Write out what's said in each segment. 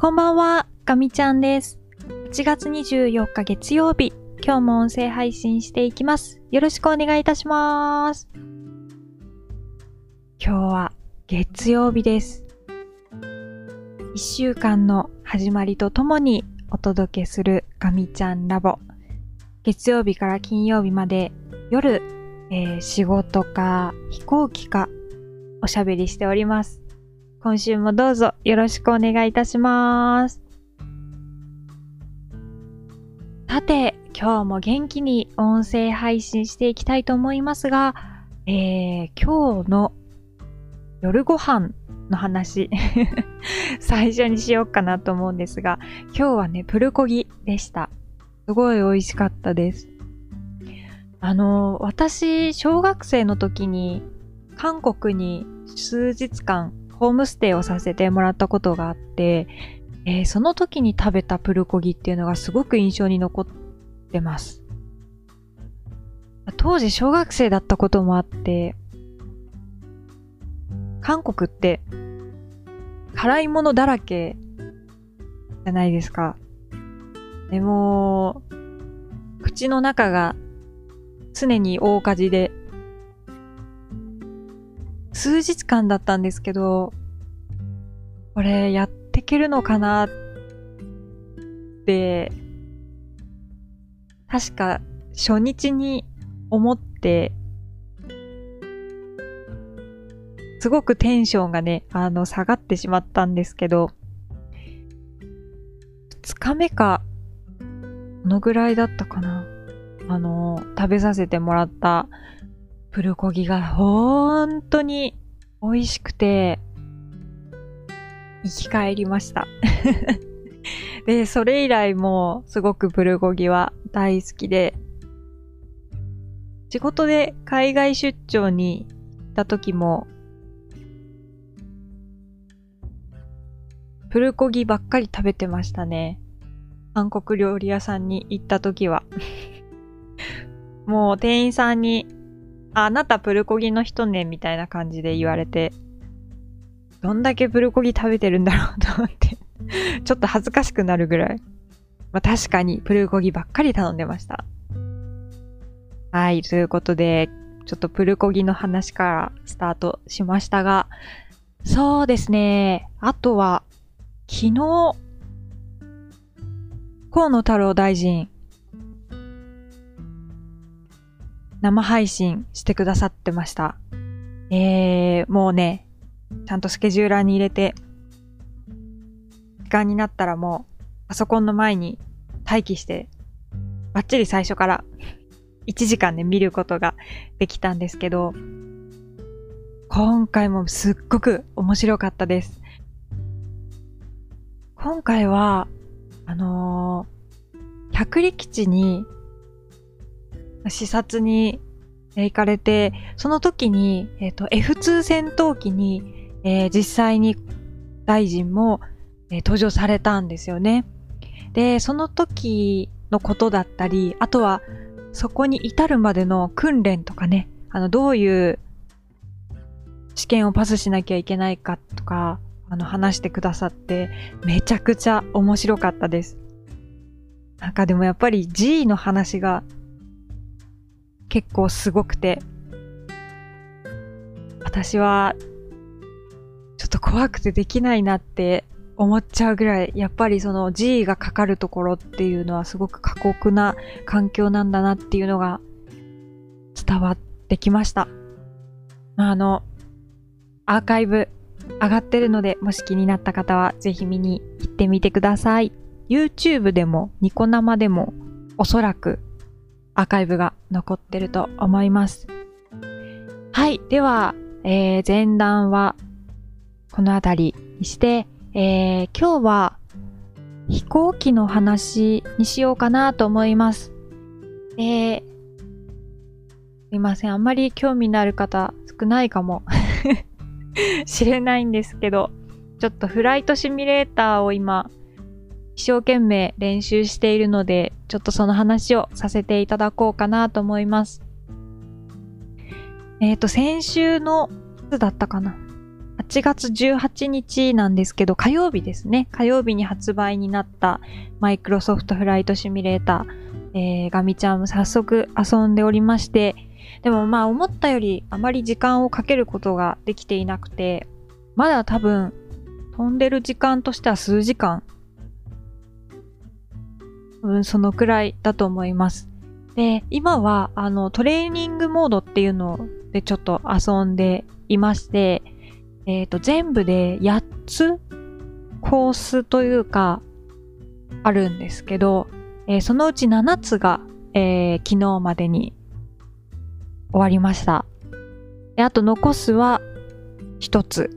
こんばんは、ガミちゃんです。8月24日月曜日、今日も音声配信していきます。よろしくお願いいたします。今日は月曜日です。1週間の始まりとともにお届けするガミちゃんラボ。月曜日から金曜日まで夜、仕事か飛行機かおしゃべりしております。今週もどうぞよろしくお願いいたします。さて、今日も元気に音声配信していきたいと思いますが、今日の夜ご飯の話最初にしようかなと思うんですが、今日はね、プルコギでした。すごい美味しかったです。私、小学生の時に韓国に数日間ホームステイをさせてもらったことがあって、その時に食べたプルコギっていうのがすごく印象に残ってます。当時小学生だったこともあって、韓国って辛いものだらけじゃないですか。でも、口の中が常に大火事で、数日間だったんですけど、これやってけるのかなって、確か初日に思って、すごくテンションがね、下がってしまったんですけど、2日目か、このぐらいだったかな。食べさせてもらったプルコギが本当に美味しくて、生き返りました。で、それ以来もすごくプルコギは大好きで、仕事で海外出張に行った時も、プルコギばっかり食べてましたね。韓国料理屋さんに行った時は。もう店員さんに、あなたプルコギの人ね、みたいな感じで言われて、どんだけプルコギ食べてるんだろうと思って、ちょっと恥ずかしくなるぐらい。まあ、確かにプルコギばっかり頼んでました。はい、ということで、ちょっとプルコギの話からスタートしましたが、そうですね、あとは、昨日、河野太郎大臣、生配信してくださってました。もうね、ちゃんとスケジューラーに入れて、時間になったらもう、パソコンの前に待機して、バッチリ最初から1時間で見ることができたんですけど、今回もすっごく面白かったです。今回は、百里基地に視察に行かれて、その時に、F2 戦闘機に、実際に大臣も、搭乗されたんですよね。で、その時のことだったり、あとはそこに至るまでの訓練とかね、どういう試験をパスしなきゃいけないかとか、話してくださって、めちゃくちゃ面白かったです。なんかでもやっぱり G の話が結構すごくて、私はちょっと怖くてできないなって思っちゃうぐらい、やっぱりその G がかかるところっていうのはすごく過酷な環境なんだなっていうのが伝わってきました。アーカイブ上がってるので、もし気になった方はぜひ見に行ってみてください。YouTube でもニコ生でもおそらくアーカイブが残ってると思います。はい、では、前段はこのあたりにして、今日は飛行機の話にしようかなと思います。すいません、あんまり興味のある方少ないかも。知れないんですけど、ちょっとフライトシミュレーターを今一生懸命練習しているので、ちょっとその話をさせていただこうかなと思います。先週のいつだったかな、8月18日なんですけど、火曜日ですね。火曜日に発売になったマイクロソフトフライトシミュレーター、ガミちゃんも早速遊んでおりまして、でもまあ思ったよりあまり時間をかけることができていなくて、まだ多分飛んでる時間としては数時間、多分そのくらいだと思います。で、今はトレーニングモードっていうのでちょっと遊んでいまして、全部で8つコースというかあるんですけど、そのうち7つが、昨日までに終わりました。で、あと残すは1つ。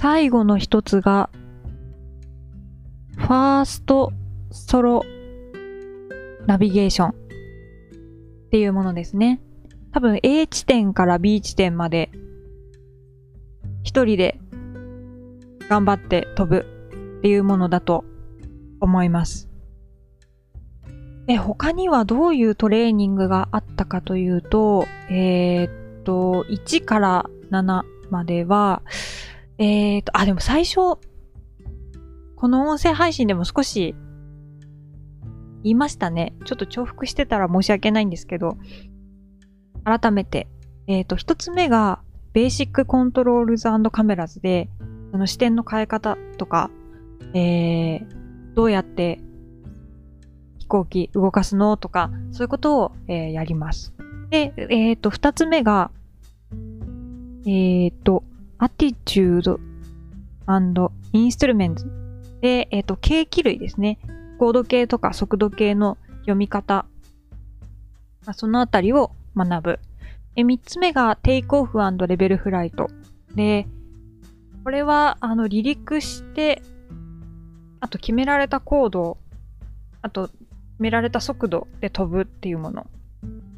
最後の1つがファーストソロナビゲーションっていうものですね。多分 A 地点から B 地点まで一人で頑張って飛ぶっていうものだと思います。で、他にはどういうトレーニングがあったかというと、1から7までは、でも最初、この音声配信でも少し言いましたね。ちょっと重複してたら申し訳ないんですけど、改めて。1つ目が、ベーシックコントロールズ&カメラズで、その視点の変え方とか、どうやって飛行機動かすのとか、そういうことを、やります。で、2つ目が、アティチュード&インストゥルメンツで、計器類ですね。高度計とか速度計の読み方、そのあたりを学ぶ。3つ目がテイクオフ&レベルフライト。で、これは離陸して、あと決められた高度、あと決められた速度で飛ぶっていうもの。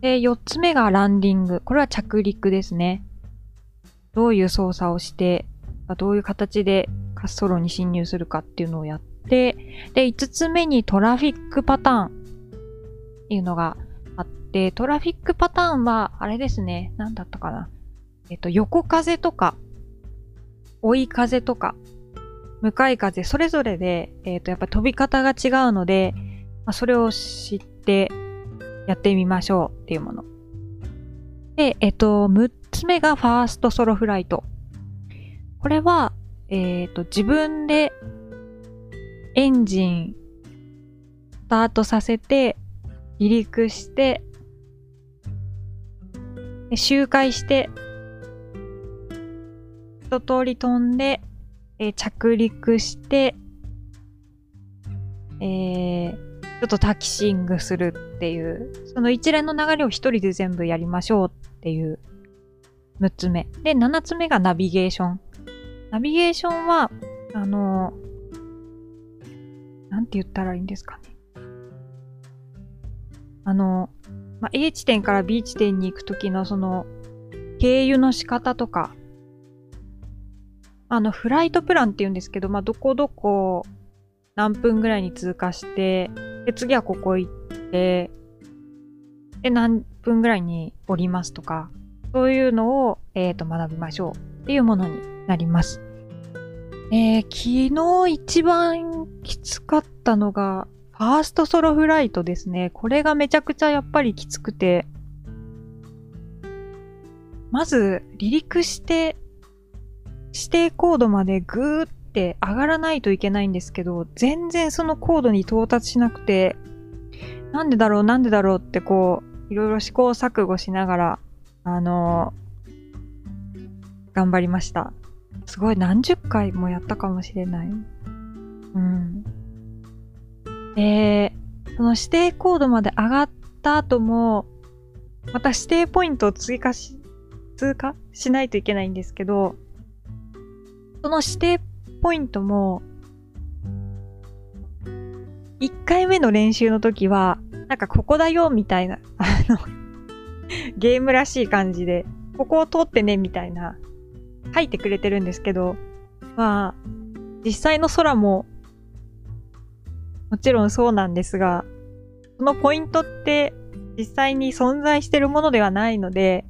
で、4つ目がランディング。これは着陸ですね。どういう操作をして、どういう形で滑走路に進入するかっていうのをやって、で、5つ目にトラフィックパターンっていうのが、で、トラフィックパターンは、あれですね。何だったかな。横風とか、追い風とか、向かい風、それぞれで、やっぱり飛び方が違うので、それを知ってやってみましょうっていうもの。で、6つ目がファーストソロフライト。これは、自分でエンジン、スタートさせて、離陸して、周回して、一通り飛んで、着陸して、ちょっとタキシングするっていう、その一連の流れを一人で全部やりましょうっていう6つ目。で、7つ目がナビゲーション。ナビゲーションは、なんて言ったらいいんですかね。A 地点から B 地点に行くときのその経由の仕方とか、フライトプランっていうんですけど、どこどこ何分ぐらいに通過して、で、次はここ行って、で、何分ぐらいに降りますとか、そういうのを、学びましょうっていうものになります。昨日一番きつかったのが、ファーストソロフライトですね。これがめちゃくちゃやっぱりきつくて。まず、離陸して、指定高度までぐーって上がらないといけないんですけど、全然その高度に到達しなくて、なんでだろうってこう、いろいろ試行錯誤しながら、頑張りました。すごい、何十回もやったかもしれない。うん。その指定高度まで上がった後も、また指定ポイントを通過しないといけないんですけど、その指定ポイントも、1回目の練習の時は、なんかここだよ、みたいな、ゲームらしい感じで、ここを通ってね、みたいな、書いてくれてるんですけど、実際の空も、もちろんそうなんですが、そのポイントって実際に存在しているものではないので、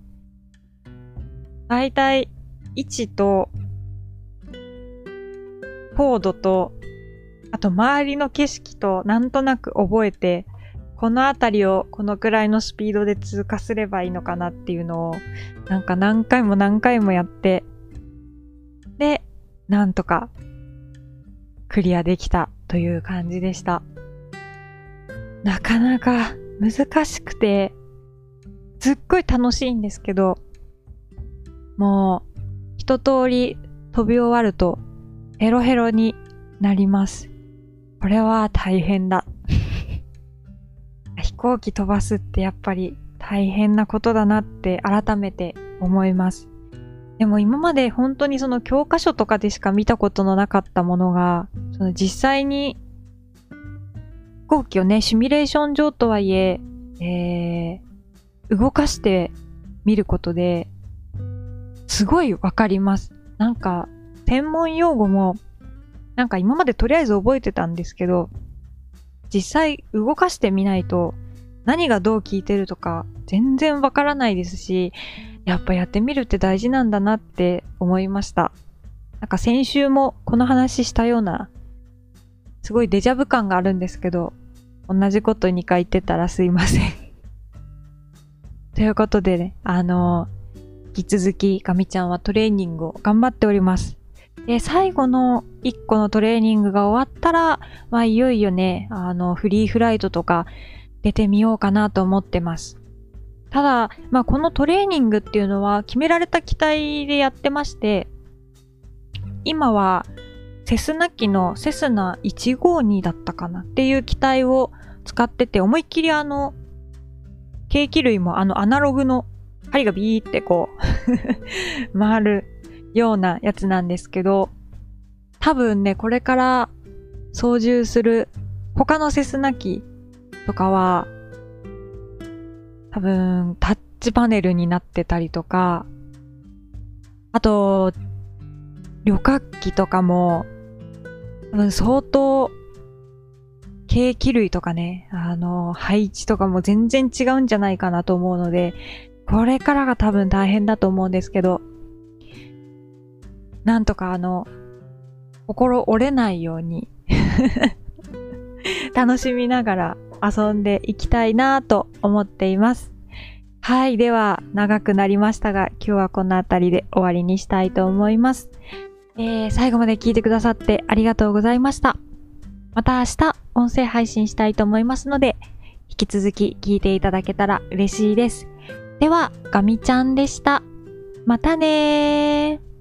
大体位置と高度と、あと周りの景色となんとなく覚えて、この辺りをこのくらいのスピードで通過すればいいのかなっていうのを、なんか何回も何回もやって、で、なんとかクリアできたという感じでした。なかなか難しくて、すっごい楽しいんですけど、もう一通り飛び終わるとヘロヘロになります。これは大変だ。飛行機飛ばすってやっぱり大変なことだなって改めて思います。でも今まで本当にその教科書とかでしか見たことのなかったものが、その実際に飛行機をね、シミュレーション上とはいえ、動かしてみることですごいわかります。なんか専門用語もなんか今までとりあえず覚えてたんですけど、実際動かしてみないと何がどう効いてるとか全然わからないですし、やっぱやってみるって大事なんだなって思いました。なんか先週もこの話したような、すごいデジャブ感があるんですけど、同じこと2回言ってたらすいません。ということでね、引き続きガミちゃんはトレーニングを頑張っております。で、最後の1個のトレーニングが終わったら、まあいよいよね、フリーフライトとか出てみようかなと思ってます。ただ、まあこのトレーニングっていうのは決められた機体でやってまして、今は、セスナ機のセスナ152だったかなっていう機体を使ってて、思いっきり計器類もアナログの針がビーってこう回るようなやつなんですけど、多分ね、これから操縦する他のセスナ機とかは多分タッチパネルになってたりとか、あと旅客機とかも多分相当計器類とかね、配置とかも全然違うんじゃないかなと思うので、これからが多分大変だと思うんですけど、なんとか心折れないように楽しみながら遊んでいきたいなと思っています。はい、では長くなりましたが、今日はこのあたりで終わりにしたいと思います。最後まで聞いてくださってありがとうございました。また明日音声配信したいと思いますので、引き続き聞いていただけたら嬉しいです。では、ガミちゃんでした。またねー。